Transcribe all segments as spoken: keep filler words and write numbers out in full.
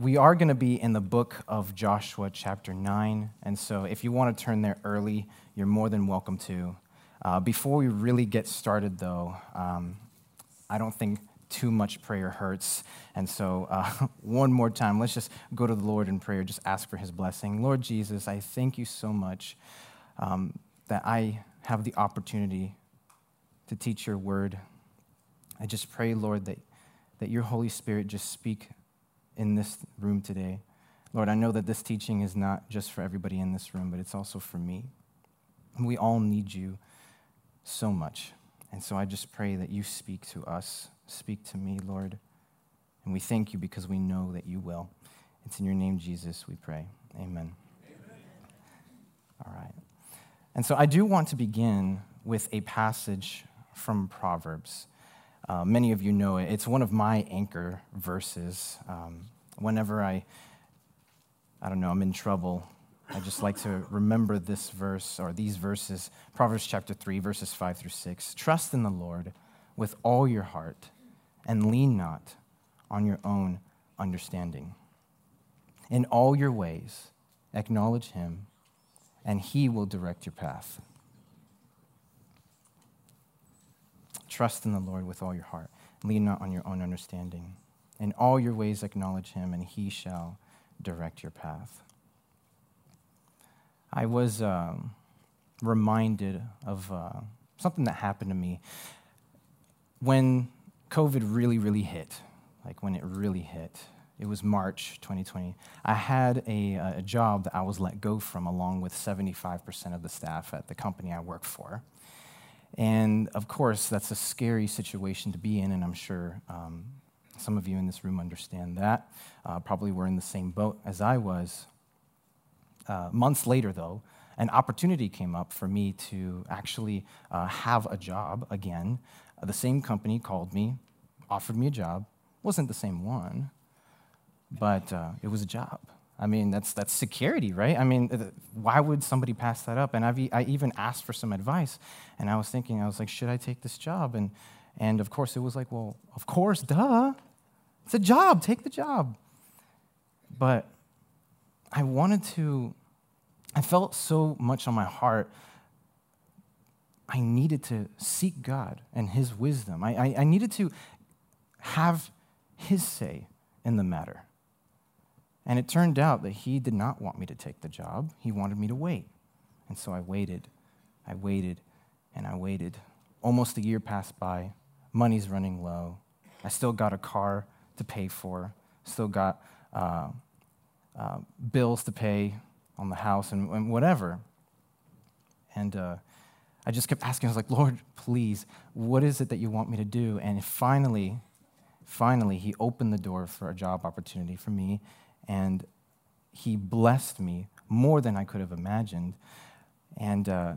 we are going to be in the book of Joshua, chapter nine, and so if you want to turn there early, you're more than welcome to. Uh, before we really get started, though, um, I don't think too much prayer hurts, and so uh, one more time, let's just go to the Lord in prayer, just ask for his blessing. Lord Jesus, I thank you so much um, that I have the opportunity to teach your word. I just pray, Lord, that, that your Holy Spirit just speak in this room today. Lord, I know that this teaching is not just for everybody in this room, but it's also for me. We all need you so much. And so I just pray that you speak to us, speak to me, Lord. And we thank you because we know that you will. It's in your name, Jesus, we pray. Amen. Amen. All right. And so I do want to begin with a passage from Proverbs. Uh, many of you know it. It's one of my anchor verses. Um, whenever I, I don't know, I'm in trouble, I just like to remember this verse or these verses, Proverbs chapter three, verses five through six. Trust in the Lord with all your heart and lean not on your own understanding. In all your ways, acknowledge him, and he will direct your path. Trust in the Lord with all your heart. Lean not on your own understanding. In all your ways acknowledge him, and he shall direct your path. I was um, reminded of uh, something that happened to me when COVID really, really hit, like when it really hit. It was March twenty twenty. I had a, a job that I was let go from along with seventy-five percent of the staff at the company I work for. And, of course, that's a scary situation to be in, and I'm sure um, some of you in this room understand that. Uh, probably were in the same boat as I was. Uh, months later, though, an opportunity came up for me to actually uh, have a job again. Uh, the same company called me, offered me a job. Wasn't the same one, but uh, it was a job. I mean, that's that's security, right? I mean, why would somebody pass that up? And I've e- I even asked for some advice, and I was thinking, I was like, should I take this job? And, and of course, it was like, well, of course, duh. It's a job. Take the job. But I wanted to, I felt so much on my heart, I needed to seek God and his wisdom. I I, I needed to have his say in the matter. And it turned out that he did not want me to take the job. He wanted me to wait. And so I waited, I waited, and I waited. Almost a year passed by. Money's running low. I still got a car to pay for, still got uh, uh, bills to pay on the house and, and whatever. And uh, I just kept asking. I was like, Lord, please, what is it that you want me to do? And finally, finally, he opened the door for a job opportunity for me. And he blessed me more than I could have imagined. And uh,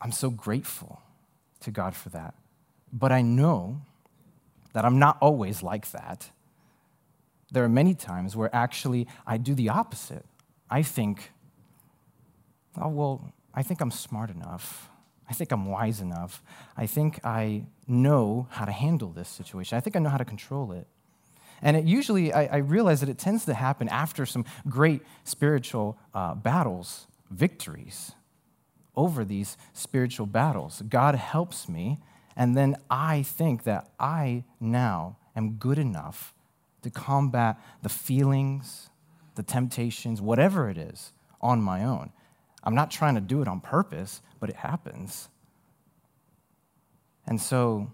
I'm so grateful to God for that. But I know that I'm not always like that. There are many times where actually I do the opposite. I think, oh, well, I think I'm smart enough. I think I'm wise enough. I think I know how to handle this situation. I think I know how to control it. And it usually, I, I realize that it tends to happen after some great spiritual uh, battles, victories over these spiritual battles. God helps me, and then I think that I now am good enough to combat the feelings, the temptations, whatever it is, on my own. I'm not trying to do it on purpose, but it happens. And so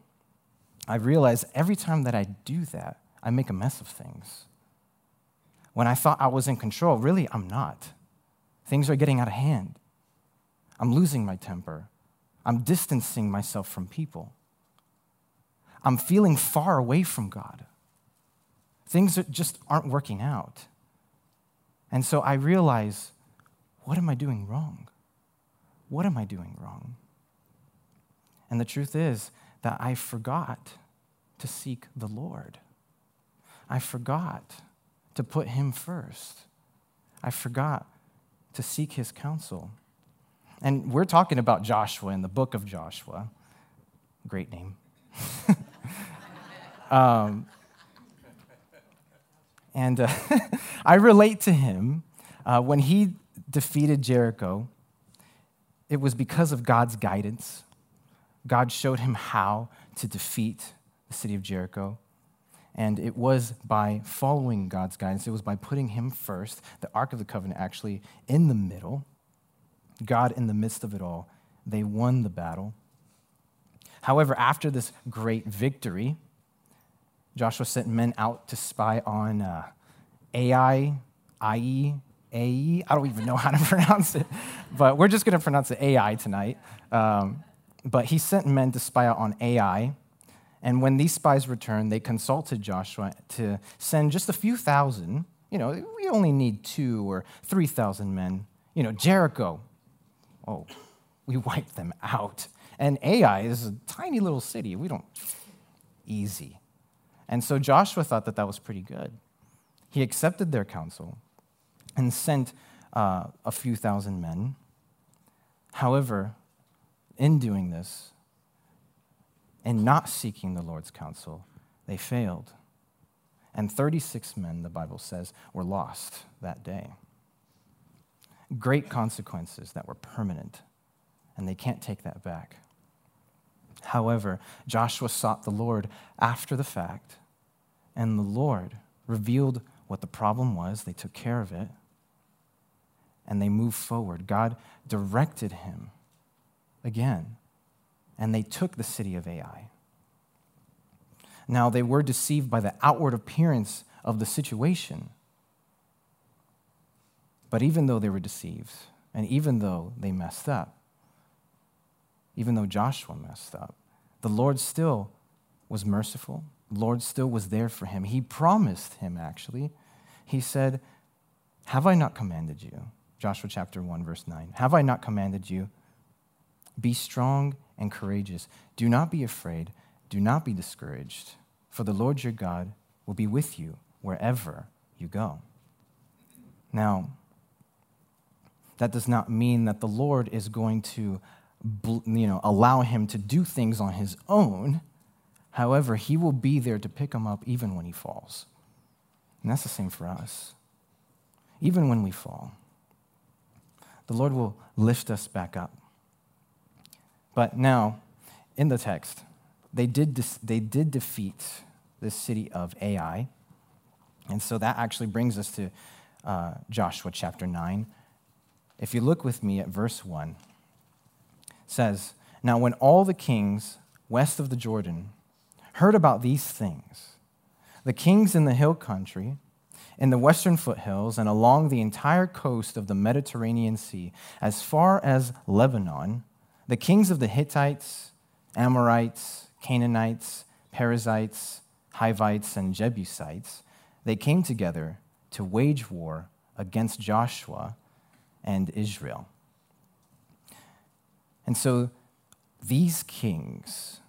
I realize every time that I do that, I make a mess of things. When I thought I was in control, really, I'm not. Things are getting out of hand. I'm losing my temper. I'm distancing myself from people. I'm feeling far away from God. Things just aren't working out. And so I realize, what am I doing wrong? What am I doing wrong? And the truth is that I forgot to seek the Lord. I forgot to put him first. I forgot to seek his counsel. And we're talking about Joshua in the book of Joshua. Great name. um, And uh, I relate to him. Uh, when he defeated Jericho, it was because of God's guidance. God showed him how to defeat the city of Jericho. And it was by following God's guidance. It was by putting him first, the Ark of the Covenant actually in the middle. God in the midst of it all. They won the battle. However, after this great victory, Joshua sent men out to spy on uh, Ai, Ai, Ai. I don't even know how to pronounce it, but we're just going to pronounce it Ai tonight. Um, but he sent men to spy out on Ai, and when these spies returned, they consulted Joshua to send just a few thousand. You know, we only need two or three thousand men. You know, Jericho. Oh, we wiped them out. And Ai is a tiny little city. We don't easy. And so Joshua thought that that was pretty good. He accepted their counsel and sent uh, a few thousand men. However, in doing this and not seeking the Lord's counsel, they failed. And thirty-six men, the Bible says, were lost that day. Great consequences that were permanent, and they can't take that back. However, Joshua sought the Lord after the fact, and the Lord revealed what the problem was. They took care of it, and they moved forward. God directed him again, and they took the city of Ai. Now, they were deceived by the outward appearance of the situation, but even though they were deceived, and even though they messed up, even though Joshua messed up, the Lord still was merciful. The Lord still was there for him. He promised him, actually. He said, have I not commanded you? Joshua chapter one, verse nine. Have I not commanded you? Be strong and courageous. Do not be afraid. Do not be discouraged. For the Lord your God will be with you wherever you go. Now, that does not mean that the Lord is going to You know, allow him to do things on his own. However, he will be there to pick him up even when he falls. And that's the same for us. Even when we fall, the Lord will lift us back up. But now, in the text, they did dis- they did defeat the city of Ai. And so that actually brings us to uh, Joshua chapter nine. If you look with me at verse one, says, now when all the kings west of the Jordan heard about these things, the kings in the hill country, in the western foothills, and along the entire coast of the Mediterranean Sea, as far as Lebanon, the kings of the Hittites, Amorites, Canaanites, Perizzites, Hivites, and Jebusites, they came together to wage war against Joshua and Israel. And so these kings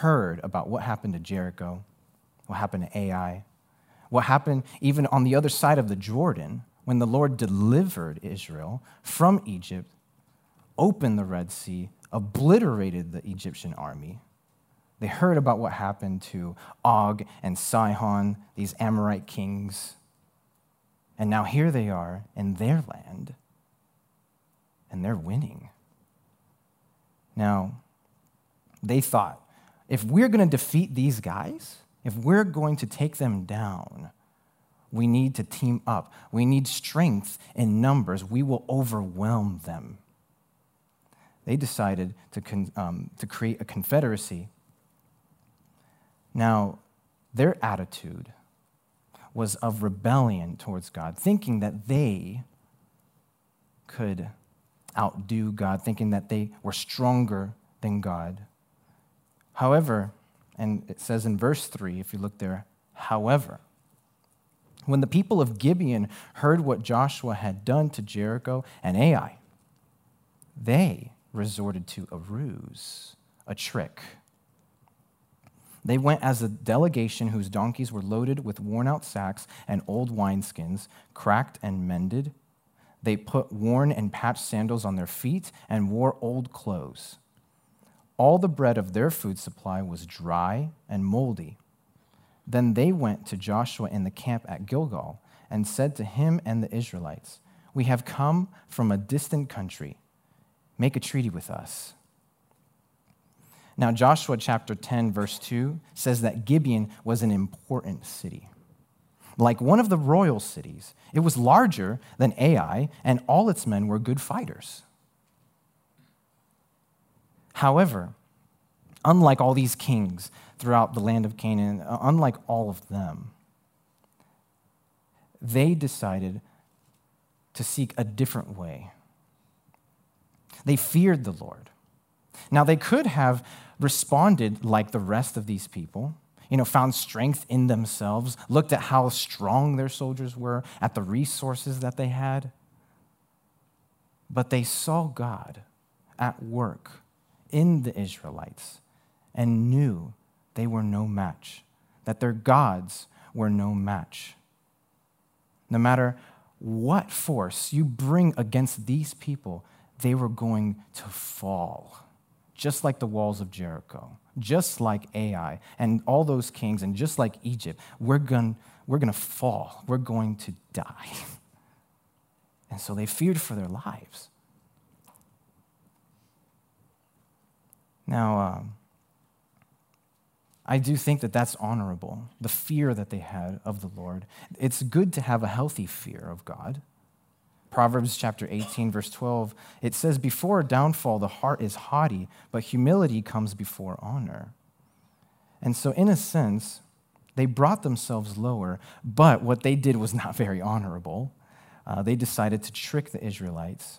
heard about what happened to Jericho, what happened to Ai, what happened even on the other side of the Jordan when the Lord delivered Israel from Egypt, opened the Red Sea, obliterated the Egyptian army. They heard about what happened to Og and Sihon, these Amorite kings. And now here they are in their land, and they're winning. Now, they thought, if we're going to defeat these guys, if we're going to take them down, we need to team up. We need strength in numbers. We will overwhelm them. They decided to con- um, to create a confederacy. Now, their attitude was of rebellion towards God, thinking that they could outdo God, thinking that they were stronger than God. However, and it says in verse three, if you look there, however, when the people of Gibeon heard what Joshua had done to Jericho and Ai, they resorted to a ruse, a trick. They went as a delegation whose donkeys were loaded with worn-out sacks and old wineskins, cracked and mended. They put worn and patched sandals on their feet and wore old clothes. All the bread of their food supply was dry and moldy. Then they went to Joshua in the camp at Gilgal and said to him and the Israelites, "We have come from a distant country. Make a treaty with us." Now Joshua chapter ten, verse two says that Gibeon was an important city. Like one of the royal cities, it was larger than Ai, and all its men were good fighters. However, unlike all these kings throughout the land of Canaan, unlike all of them, they decided to seek a different way. They feared the Lord. Now, they could have responded like the rest of these people, you know, found strength in themselves, looked at how strong their soldiers were, at the resources that they had. But they saw God at work in the Israelites and knew they were no match, that their gods were no match. No matter what force you bring against these people, they were going to fall, just like the walls of Jericho, just like Ai and all those kings, and just like Egypt. We're going we're going to fall. We're going to die. And so they feared for their lives. Now, um, I do think that that's honorable, the fear that they had of the Lord. It's good to have a healthy fear of God. Proverbs chapter eighteen, verse twelve, it says, "Before a downfall, the heart is haughty, but humility comes before honor." And so in a sense, they brought themselves lower, but what they did was not very honorable. Uh, they decided to trick the Israelites.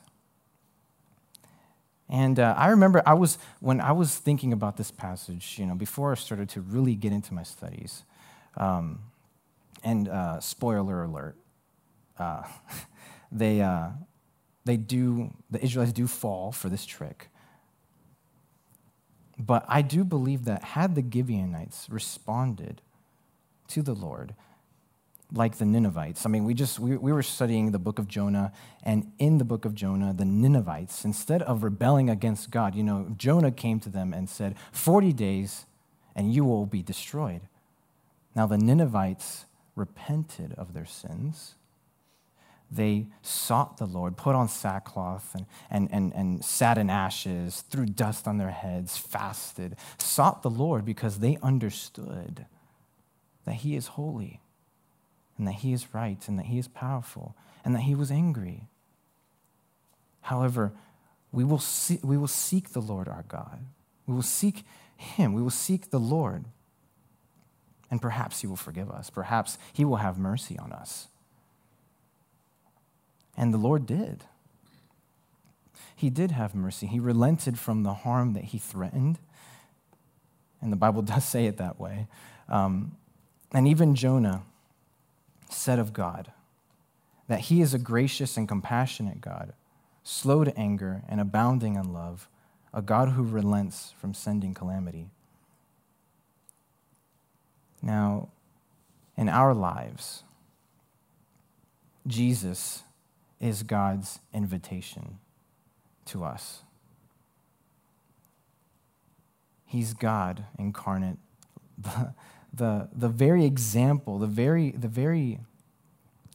And uh, I remember I was when I was thinking about this passage, you know, before I started to really get into my studies, um, and uh, spoiler alert, uh, they uh, they do the Israelites do fall for this trick. But I do believe that had the Gibeonites responded to the Lord, like the Ninevites. I mean, we just we, we were studying the book of Jonah, and in the book of Jonah, the Ninevites, instead of rebelling against God, you know, Jonah came to them and said, forty days and you will be destroyed. Now the Ninevites repented of their sins. They sought the Lord, put on sackcloth and, and, and, and sat in ashes, threw dust on their heads, fasted, sought the Lord because they understood that he is holy, and that he is right, and that he is powerful, and that he was angry. However, we will see, we will seek the Lord our God. We will seek him. We will seek the Lord, and perhaps he will forgive us. Perhaps he will have mercy on us. And the Lord did. He did have mercy. He relented from the harm that he threatened, and the Bible does say it that way. Um, and even Jonah said of God that he is a gracious and compassionate God, slow to anger and abounding in love, a God who relents from sending calamity. Now, in our lives, Jesus is God's invitation to us. He's God incarnate, the the very example, the very the very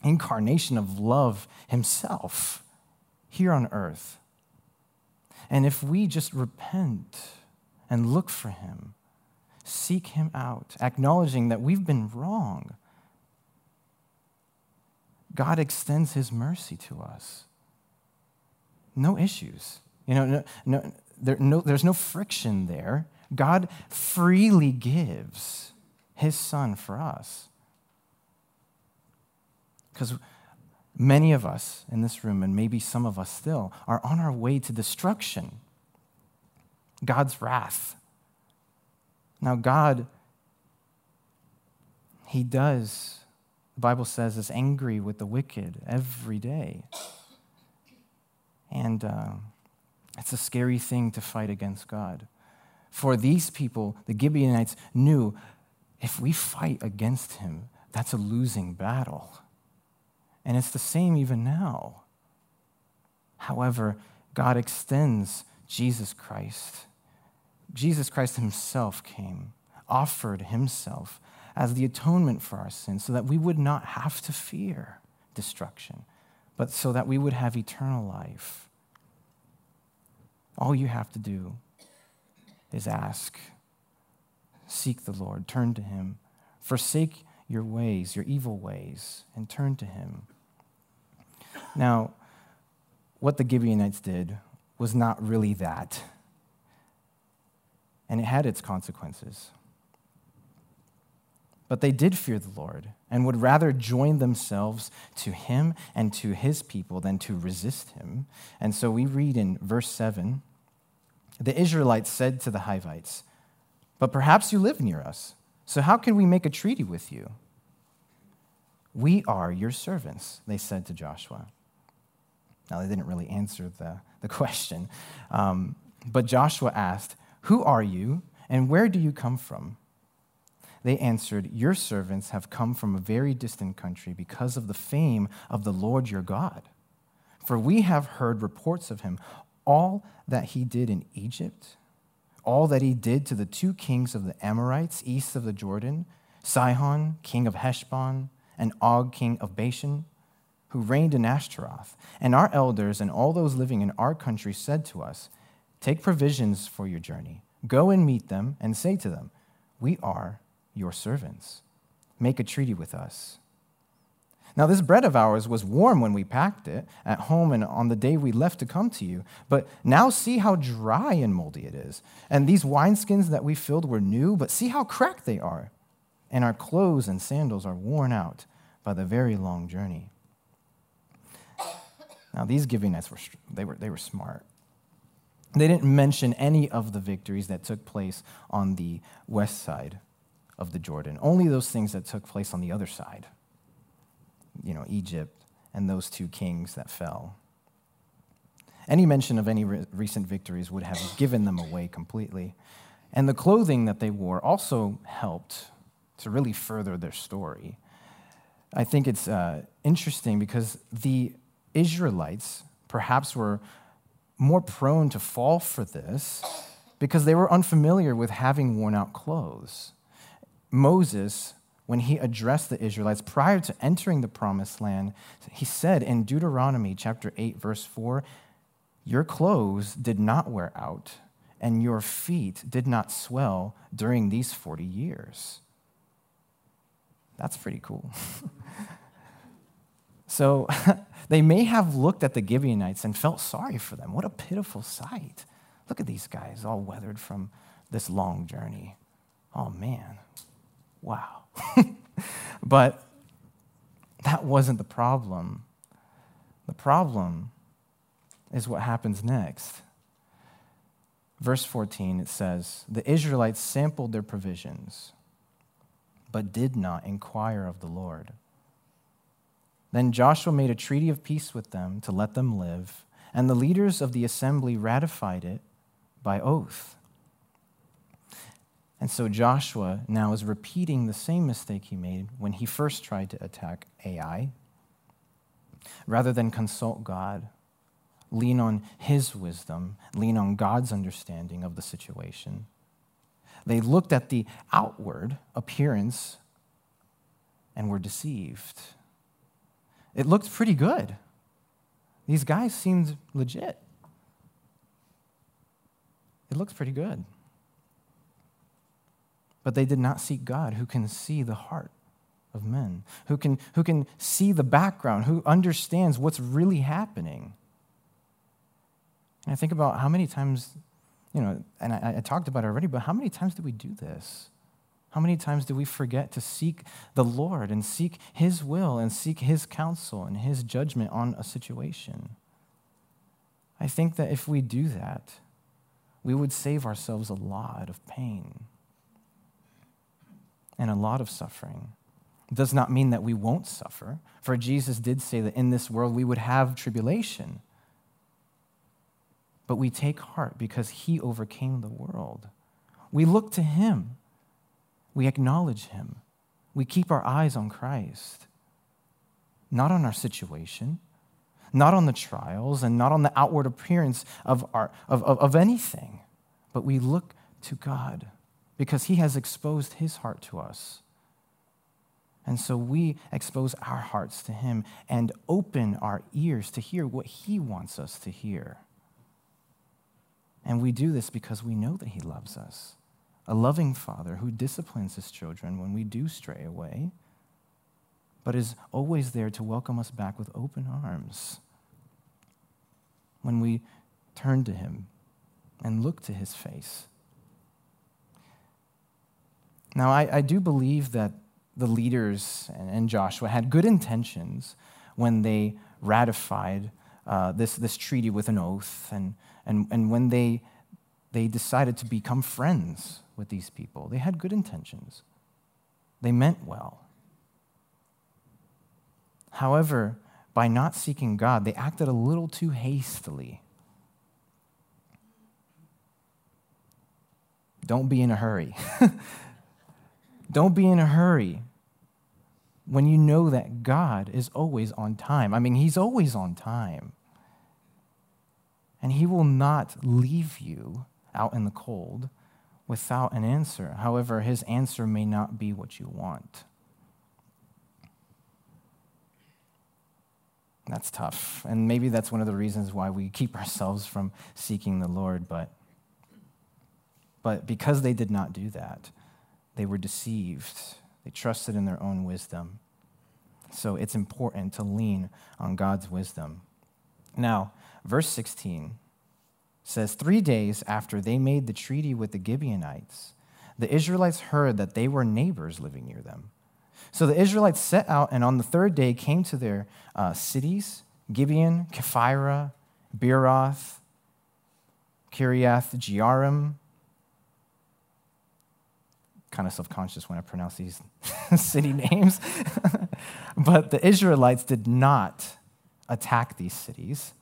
incarnation of love himself here on earth. And if we just repent and look for him, seek him out, acknowledging that we've been wrong, God extends his mercy to us. No issues. You know, no, no, there, no, there's no friction there. God freely gives his son for us. Because many of us in this room, and maybe some of us still, are on our way to destruction, God's wrath. Now, God, he does, the Bible says, is angry with the wicked every day. And uh, it's a scary thing to fight against God. For these people, the Gibeonites knew, if we fight against him, that's a losing battle. And it's the same even now. However, God extends Jesus Christ. Jesus Christ himself came, offered himself as the atonement for our sins, so that we would not have to fear destruction, but so that we would have eternal life. All you have to do is ask, seek the Lord, turn to him, forsake your ways, your evil ways, and turn to him. Now, what the Gibeonites did was not really that, and it had its consequences. But they did fear the Lord and would rather join themselves to him and to his people than to resist him. And so we read in verse seven, the Israelites said to the Hivites, "But perhaps you live near us, so how can we make a treaty with you?" "We are your servants," they said to Joshua. Now, they didn't really answer the, the question. Um, but Joshua asked, "Who are you, and where do you come from?" They answered, "Your servants have come from a very distant country because of the fame of the Lord your God. For we have heard reports of him, all that he did in Egypt, all that he did to the two kings of the Amorites east of the Jordan, Sihon, king of Heshbon, and Og, king of Bashan, who reigned in Ashtaroth. And our elders and all those living in our country said to us, 'Take provisions for your journey. Go and meet them and say to them, "We are your servants. Make a treaty with us." Now, this bread of ours was warm when we packed it at home and on the day we left to come to you, but now see how dry and moldy it is. And these wineskins that we filled were new, but see how cracked they are. And our clothes and sandals are worn out by the very long journey." Now, these Gibeonites were they were they were smart. They didn't mention any of the victories that took place on the west side of the Jordan, only those things that took place on the other side, you know, Egypt and those two kings that fell. Any mention of any re- recent victories would have given them away completely. And the clothing that they wore also helped to really further their story. I think it's uh, interesting because the Israelites perhaps were more prone to fall for this because they were unfamiliar with having worn out clothes. Moses, when he addressed the Israelites prior to entering the promised land, he said in Deuteronomy chapter eight, verse four, "Your clothes did not wear out, and your feet did not swell during these forty years. That's pretty cool. So they may have looked at the Gibeonites and felt sorry for them. What a pitiful sight. Look at these guys all weathered from this long journey. Oh, man. Wow. But that wasn't the problem. The problem is what happens next. Verse fourteen, it says, "The Israelites sampled their provisions, but did not inquire of the Lord. Then Joshua made a treaty of peace with them to let them live, and the leaders of the assembly ratified it by oath." And so Joshua now is repeating the same mistake he made when he first tried to attack Ai. Rather than consult God, lean on his wisdom, lean on God's understanding of the situation, they looked at the outward appearance and were deceived. It looked pretty good. These guys seemed legit. It looked pretty good. But they did not seek God, who can see the heart of men, who can, who can see the background, who understands what's really happening. And I think about how many times, you know, and I, I talked about it already, but how many times do we do this? How many times do we forget to seek the Lord and seek his will and seek his counsel and his judgment on a situation? I think that if we do that, we would save ourselves a lot of pain and a lot of suffering. It does not mean that we won't suffer, for Jesus did say that in this world we would have tribulation. But we take heart because he overcame the world. We look to him. We acknowledge him. We keep our eyes on Christ, not on our situation, not on the trials, and not on the outward appearance of, our, of, of, of anything, but we look to God, because he has exposed his heart to us, And so we expose our hearts to him and open our ears to hear what he wants us to hear. And we do this because we know that he loves us. A loving father who disciplines his children when we do stray away, but is always there to welcome us back with open arms when we turn to him and look to his face. Now, I, I do believe that the leaders and Joshua had good intentions when they ratified uh, this, this treaty with an oath, and, and, and when they, they decided to become friends with these people. They had good intentions. They meant well. However, by not seeking God, they acted a little too hastily. Don't be in a hurry. Don't be in a hurry when you know that God is always on time. I mean, he's always on time. And he will not leave you out in the cold without an answer. However, his answer may not be what you want. That's tough. And maybe that's one of the reasons why we keep ourselves from seeking the Lord. But, but because they did not do that, they were deceived. They trusted in their own wisdom. So it's important to lean on God's wisdom. Now, verse sixteen says, three days after they made the treaty with the Gibeonites, the Israelites heard that they were neighbors living near them. So the Israelites set out, and on the third day came to their uh, cities, Gibeon, Kephirah, Beeroth, Kiriath Jearim. Kind of self-conscious when I pronounce these city names. But the Israelites did not attack these cities.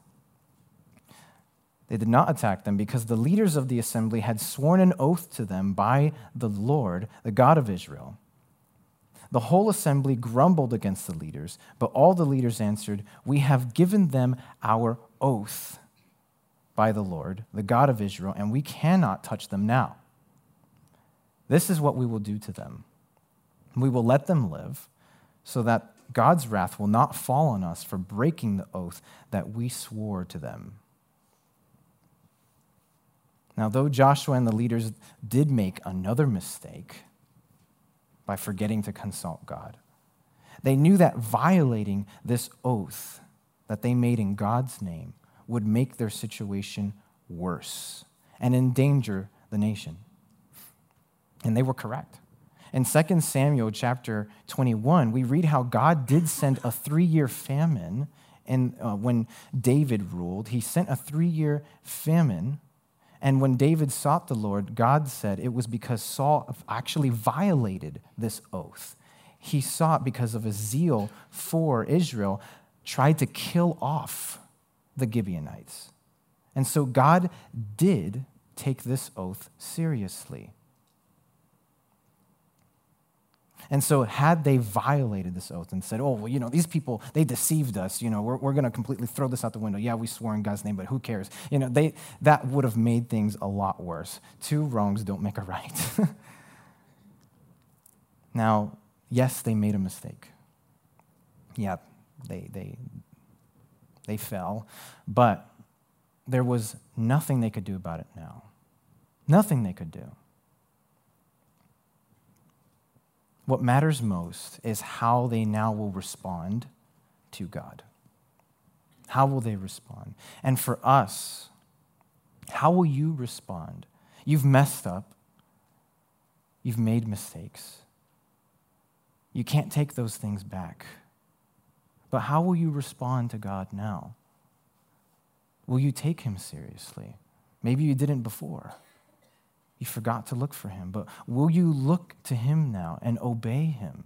They did not attack them because the leaders of the assembly had sworn an oath to them by the Lord, the God of Israel. The whole assembly grumbled against the leaders, but all the leaders answered, "We have given them our oath by the Lord, the God of Israel, and we cannot touch them now. This is what we will do to them. We will let them live so that God's wrath will not fall on us for breaking the oath that we swore to them." Now, though Joshua and the leaders did make another mistake by forgetting to consult God, they knew that violating this oath that they made in God's name would make their situation worse and endanger the nation. And they were correct. In Second Samuel chapter twenty-one, we read how God did send a three-year famine. And uh, when David ruled, he sent a three-year famine. And when David sought the Lord, God said it was because Saul actually violated this oath. He sought because of his zeal for Israel, tried to kill off the Gibeonites. And so God did take this oath seriously. And so had they violated this oath and said, oh, well, you know, these people, they deceived us. You know, we're, we're going to completely throw this out the window. Yeah, we swore in God's name, but who cares? You know, they that would have made things a lot worse. Two wrongs don't make a right. Now, yes, they made a mistake. Yeah, they, they, they fell. But there was nothing they could do about it now. Nothing they could do. What matters most is how they now will respond to God. How will they respond? And for us, how will you respond? You've messed up. You've made mistakes. You can't take those things back. But how will you respond to God now? Will you take him seriously? Maybe you didn't before. You forgot to look for him, but will you look to him now and obey him?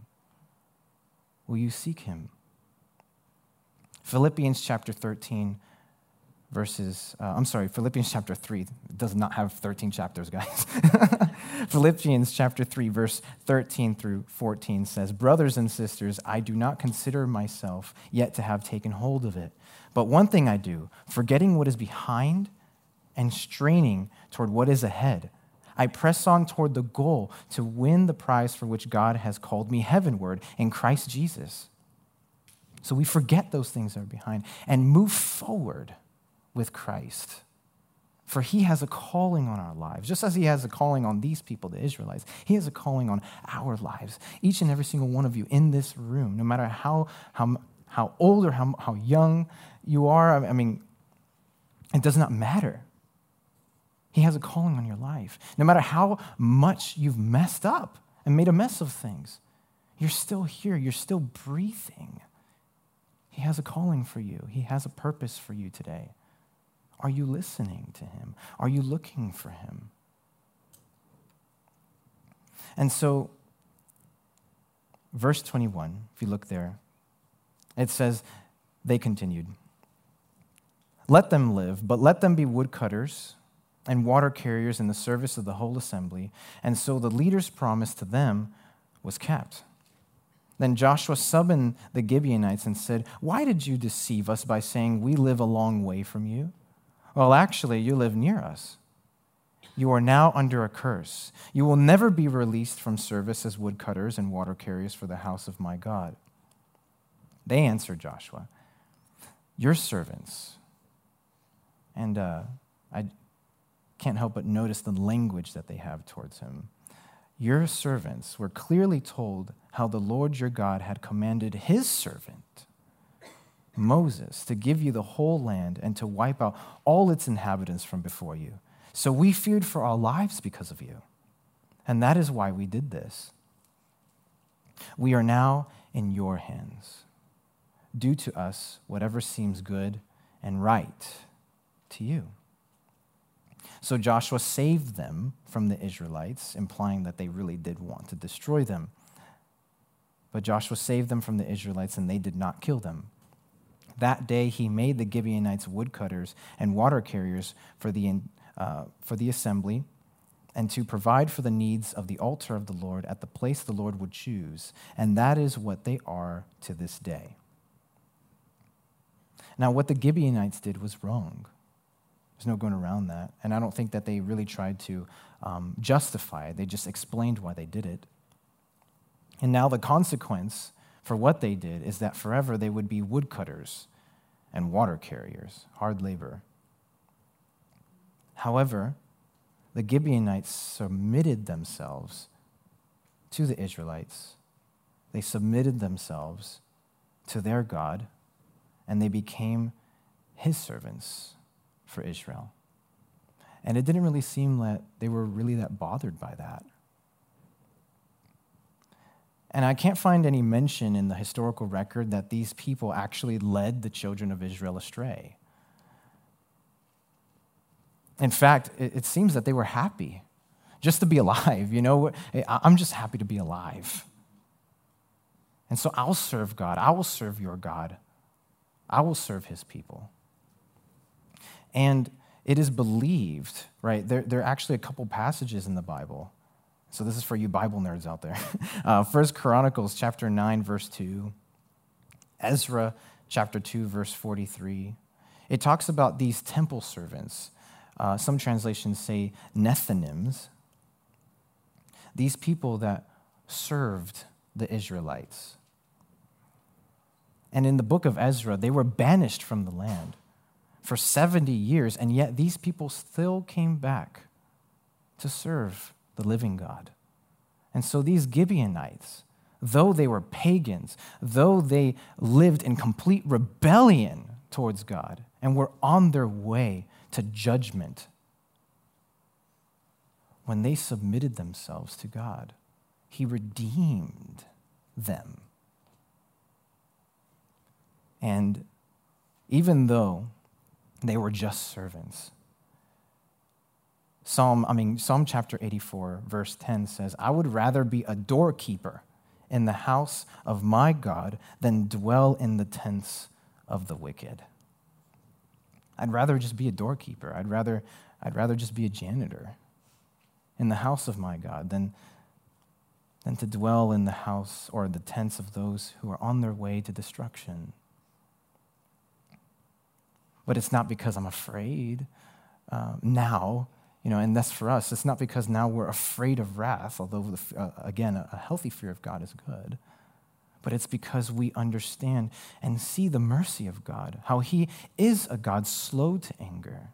Will you seek him? Philippians chapter thirteen, verses, uh, I'm sorry, Philippians chapter three does not have thirteen chapters, guys. Philippians chapter three, verse thirteen through fourteen says, "Brothers and sisters, I do not consider myself yet to have taken hold of it. But one thing I do, forgetting what is behind and straining toward what is ahead, I press on toward the goal to win the prize for which God has called me heavenward in Christ Jesus. So we forget those things that are behind and move forward with Christ. For he has a calling on our lives. Just as he has a calling on these people, the Israelites, he has a calling on our lives. Each and every single one of you in this room, no matter how how, how old or how, how young you are, I mean, it does not matter. He has a calling on your life. No matter how much you've messed up and made a mess of things, you're still here. You're still breathing. He has a calling for you. He has a purpose for you today. Are you listening to him? Are you looking for him? And so, verse twenty-one, if you look there, it says, they continued, let them live, but let them be woodcutters and water carriers in the service of the whole assembly. And so the leader's promise to them was kept. Then Joshua summoned the Gibeonites and said, why did you deceive us by saying we live a long way from you? Well, actually, you live near us. You are now under a curse. You will never be released from service as woodcutters and water carriers for the house of my God. They answered Joshua, your servants. And uh, I can't help but notice the language that they have towards him. Your servants were clearly told how the Lord your God had commanded his servant, Moses, to give you the whole land and to wipe out all its inhabitants from before you. So we feared for our lives because of you. And that is why we did this. We are now in your hands. Do to us whatever seems good and right to you. So Joshua saved them from the Israelites, implying that they really did want to destroy them. But Joshua saved them from the Israelites, and they did not kill them. That day he made the Gibeonites woodcutters and water carriers for the uh, for the assembly and to provide for the needs of the altar of the Lord at the place the Lord would choose, and that is what they are to this day. Now, what the Gibeonites did was wrong. There's no going around that, and I don't think that they really tried to um, justify it. They just explained why they did it. And now the consequence for what they did is that forever they would be woodcutters and water carriers, hard labor. However, the Gibeonites submitted themselves to the Israelites. They submitted themselves to their God, and they became his servants for Israel. And it didn't really seem that they were really that bothered by that. And I can't find any mention in the historical record that these people actually led the children of Israel astray. In fact, it seems that they were happy just to be alive. You know, I'm just happy to be alive. And so I'll serve God. I will serve your God. I will serve his people. And it is believed, right? There, there are actually a couple passages in the Bible. So this is for you Bible nerds out there. Uh, First Chronicles chapter nine, verse two. Ezra chapter two, verse forty-three. It talks about these temple servants. Uh, some translations say Nethinims. These people that served the Israelites. And in the book of Ezra, they were banished from the land for seventy years, and yet these people still came back to serve the living God. And so these Gibeonites, though they were pagans, though they lived in complete rebellion towards God and were on their way to judgment, when they submitted themselves to God, he redeemed them. And even though they were just servants, Psalm, I mean, Psalm chapter eighty-four, verse ten says, I would rather be a doorkeeper in the house of my God than dwell in the tents of the wicked. I'd rather just be a doorkeeper. I'd rather, I'd rather just be a janitor in the house of my God than, than to dwell in the house or the tents of those who are on their way to destruction. But it's not because I'm afraid uh, now. You know, and that's for us. It's not because now we're afraid of wrath, although, the, uh, again, a healthy fear of God is good. But it's because we understand and see the mercy of God, how he is a God slow to anger,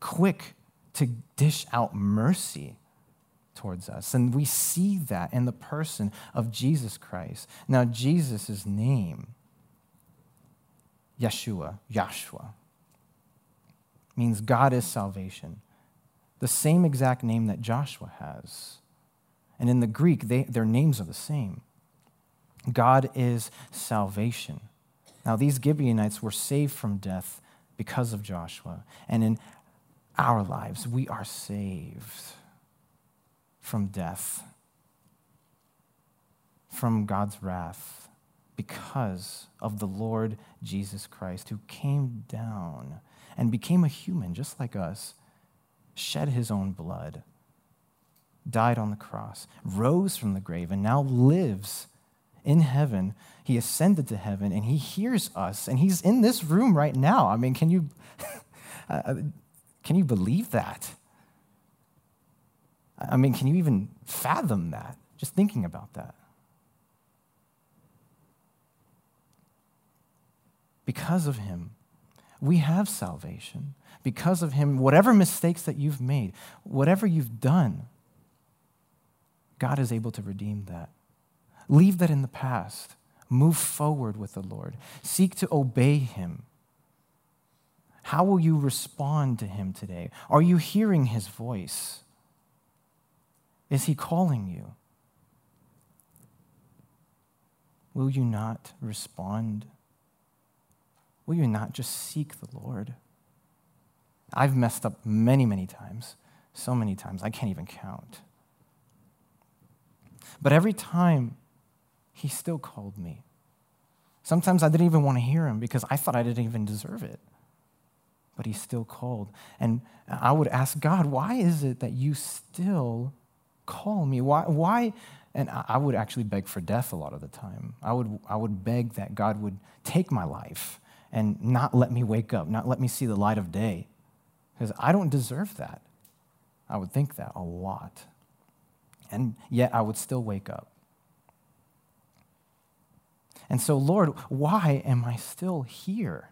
quick to dish out mercy towards us. And we see that in the person of Jesus Christ. Now, Jesus' name, Yeshua, Joshua, means God is salvation. The same exact name that Joshua has. And in the Greek, they, their names are the same. God is salvation. Now, these Gibeonites were saved from death because of Joshua. And in our lives, we are saved from death, from God's wrath, because of the Lord Jesus Christ, who came down and became a human just like us, shed his own blood, died on the cross, rose from the grave, and now lives in heaven. He ascended to heaven, and he hears us, and he's in this room right now. I mean, can you can you believe that? I mean, can you even fathom that? Just thinking about that. Because of him, we have salvation. Because of him, whatever mistakes that you've made, whatever you've done, God is able to redeem that. Leave that in the past. Move forward with the Lord. Seek to obey him. How will you respond to him today? Are you hearing his voice? Is he calling you? Will you not respond? Will you not just seek the Lord? I've messed up many, many times. So many times, I can't even count. But every time, he still called me. Sometimes I didn't even want to hear him because I thought I didn't even deserve it. But he still called. And I would ask God, why is it that you still call me? Why? Why? And I would actually beg for death a lot of the time. I would, I would beg that God would take my life and not let me wake up, not let me see the light of day, because I don't deserve that. I would think that a lot. And yet I would still wake up. And so, Lord, why am I still here?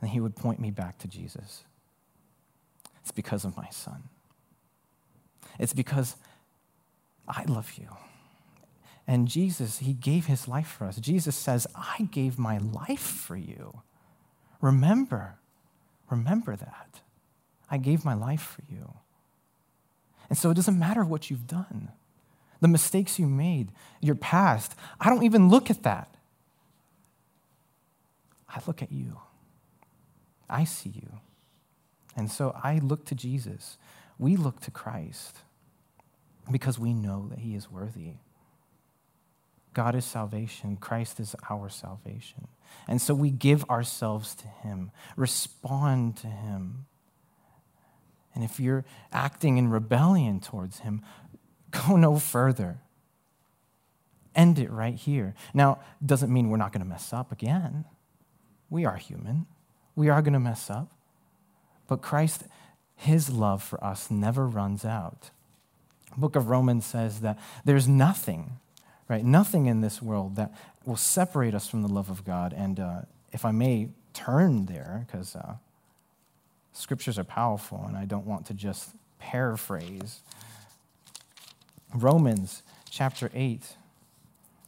And he would point me back to Jesus. It's because of my son. It's because I love you. And Jesus, he gave his life for us. Jesus says, I gave my life for you. Remember, remember that. I gave my life for you. And so it doesn't matter what you've done, the mistakes you made, your past. I don't even look at that. I look at you. I see you. And so I look to Jesus. We look to Christ because we know that he is worthy. God is salvation. Christ is our salvation. And so we give ourselves to him, respond to him. And if you're acting in rebellion towards him, go no further. End it right here. Now, doesn't mean we're not going to mess up again. We are human. We are going to mess up. But Christ, his love for us never runs out. The book of Romans says that there's nothing Right? Nothing in this world that will separate us from the love of God. And uh, if I may turn there, because uh, scriptures are powerful, and I don't want to just paraphrase. Romans chapter eight,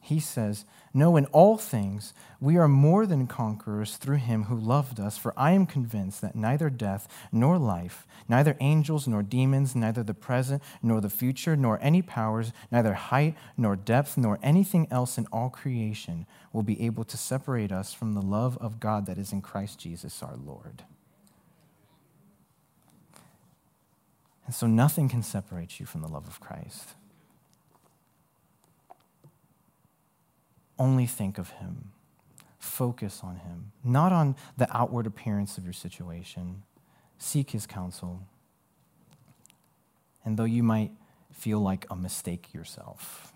he says, no, in all things we are more than conquerors through him who loved us, for I am convinced that neither death nor life, neither angels nor demons, neither the present nor the future, nor any powers, neither height nor depth, nor anything else in all creation will be able to separate us from the love of God that is in Christ Jesus our Lord. And so nothing can separate you from the love of Christ. Only think of him. Focus on him, not on the outward appearance of your situation. Seek his counsel. And though you might feel like a mistake yourself,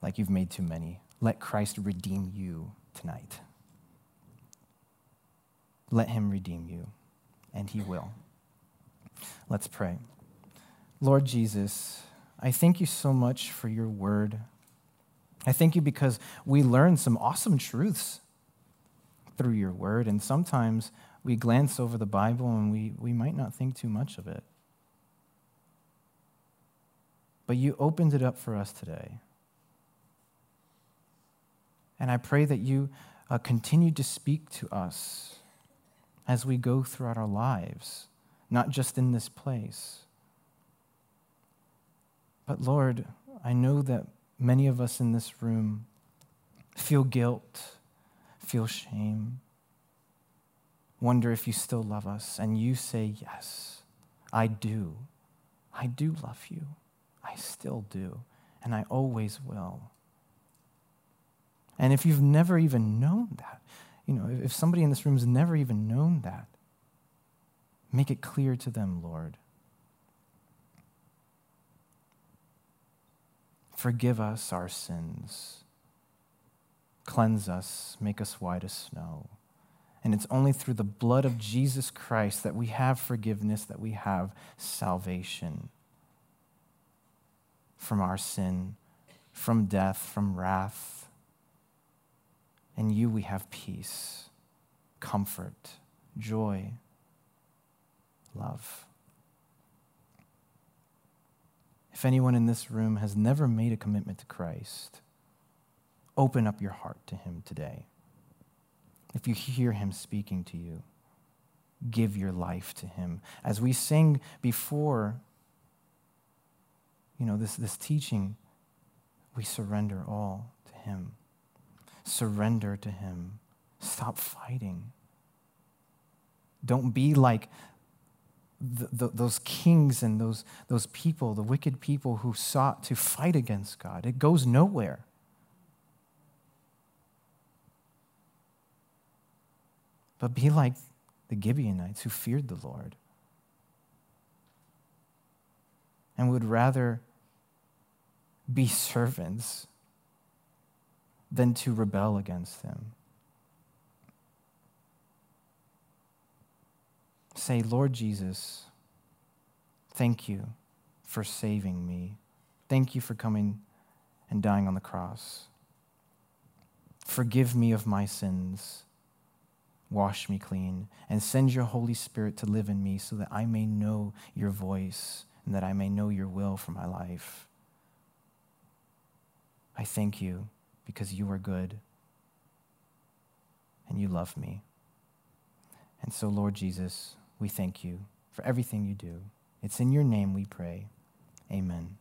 like you've made too many, let Christ redeem you tonight. let him redeem you, and he will. Let's pray. Lord Jesus, I thank you so much for your word. I thank you because we learn some awesome truths through your word, and sometimes we glance over the Bible and we, we might not think too much of it. But you opened it up for us today. And I pray that you uh, continue to speak to us as we go throughout our lives, not just in this place. But Lord, I know that many of us in this room feel guilt, feel shame, wonder if you still love us, and you say, yes, I do. I do love you. I still do, and I always will. And if you've never even known that, you know, if somebody in this room has never even known that, make it clear to them, Lord. Forgive us our sins. Cleanse us, make us white as snow. And it's only through the blood of Jesus Christ that we have forgiveness, that we have salvation from our sin, from death, from wrath. In you we have peace, comfort, joy, love. If anyone in this room has never made a commitment to Christ, open up your heart to him today. If you hear him speaking to you, give your life to him. As we sing before, you know, this, this teaching, we surrender all to him. Surrender to him. Stop fighting. Don't be like the, the, those kings and those, those people, the wicked people who sought to fight against God. It goes nowhere. But be like the Gibeonites who feared the Lord and would rather be servants than to rebel against him. Say, Lord Jesus, thank you for saving me. Thank you for coming and dying on the cross. Forgive me of my sins. Wash me clean. And send your Holy Spirit to live in me so that I may know your voice and that I may know your will for my life. I thank you, because you are good and you love me. And so, Lord Jesus, we thank you for everything you do. It's in your name we pray. Amen.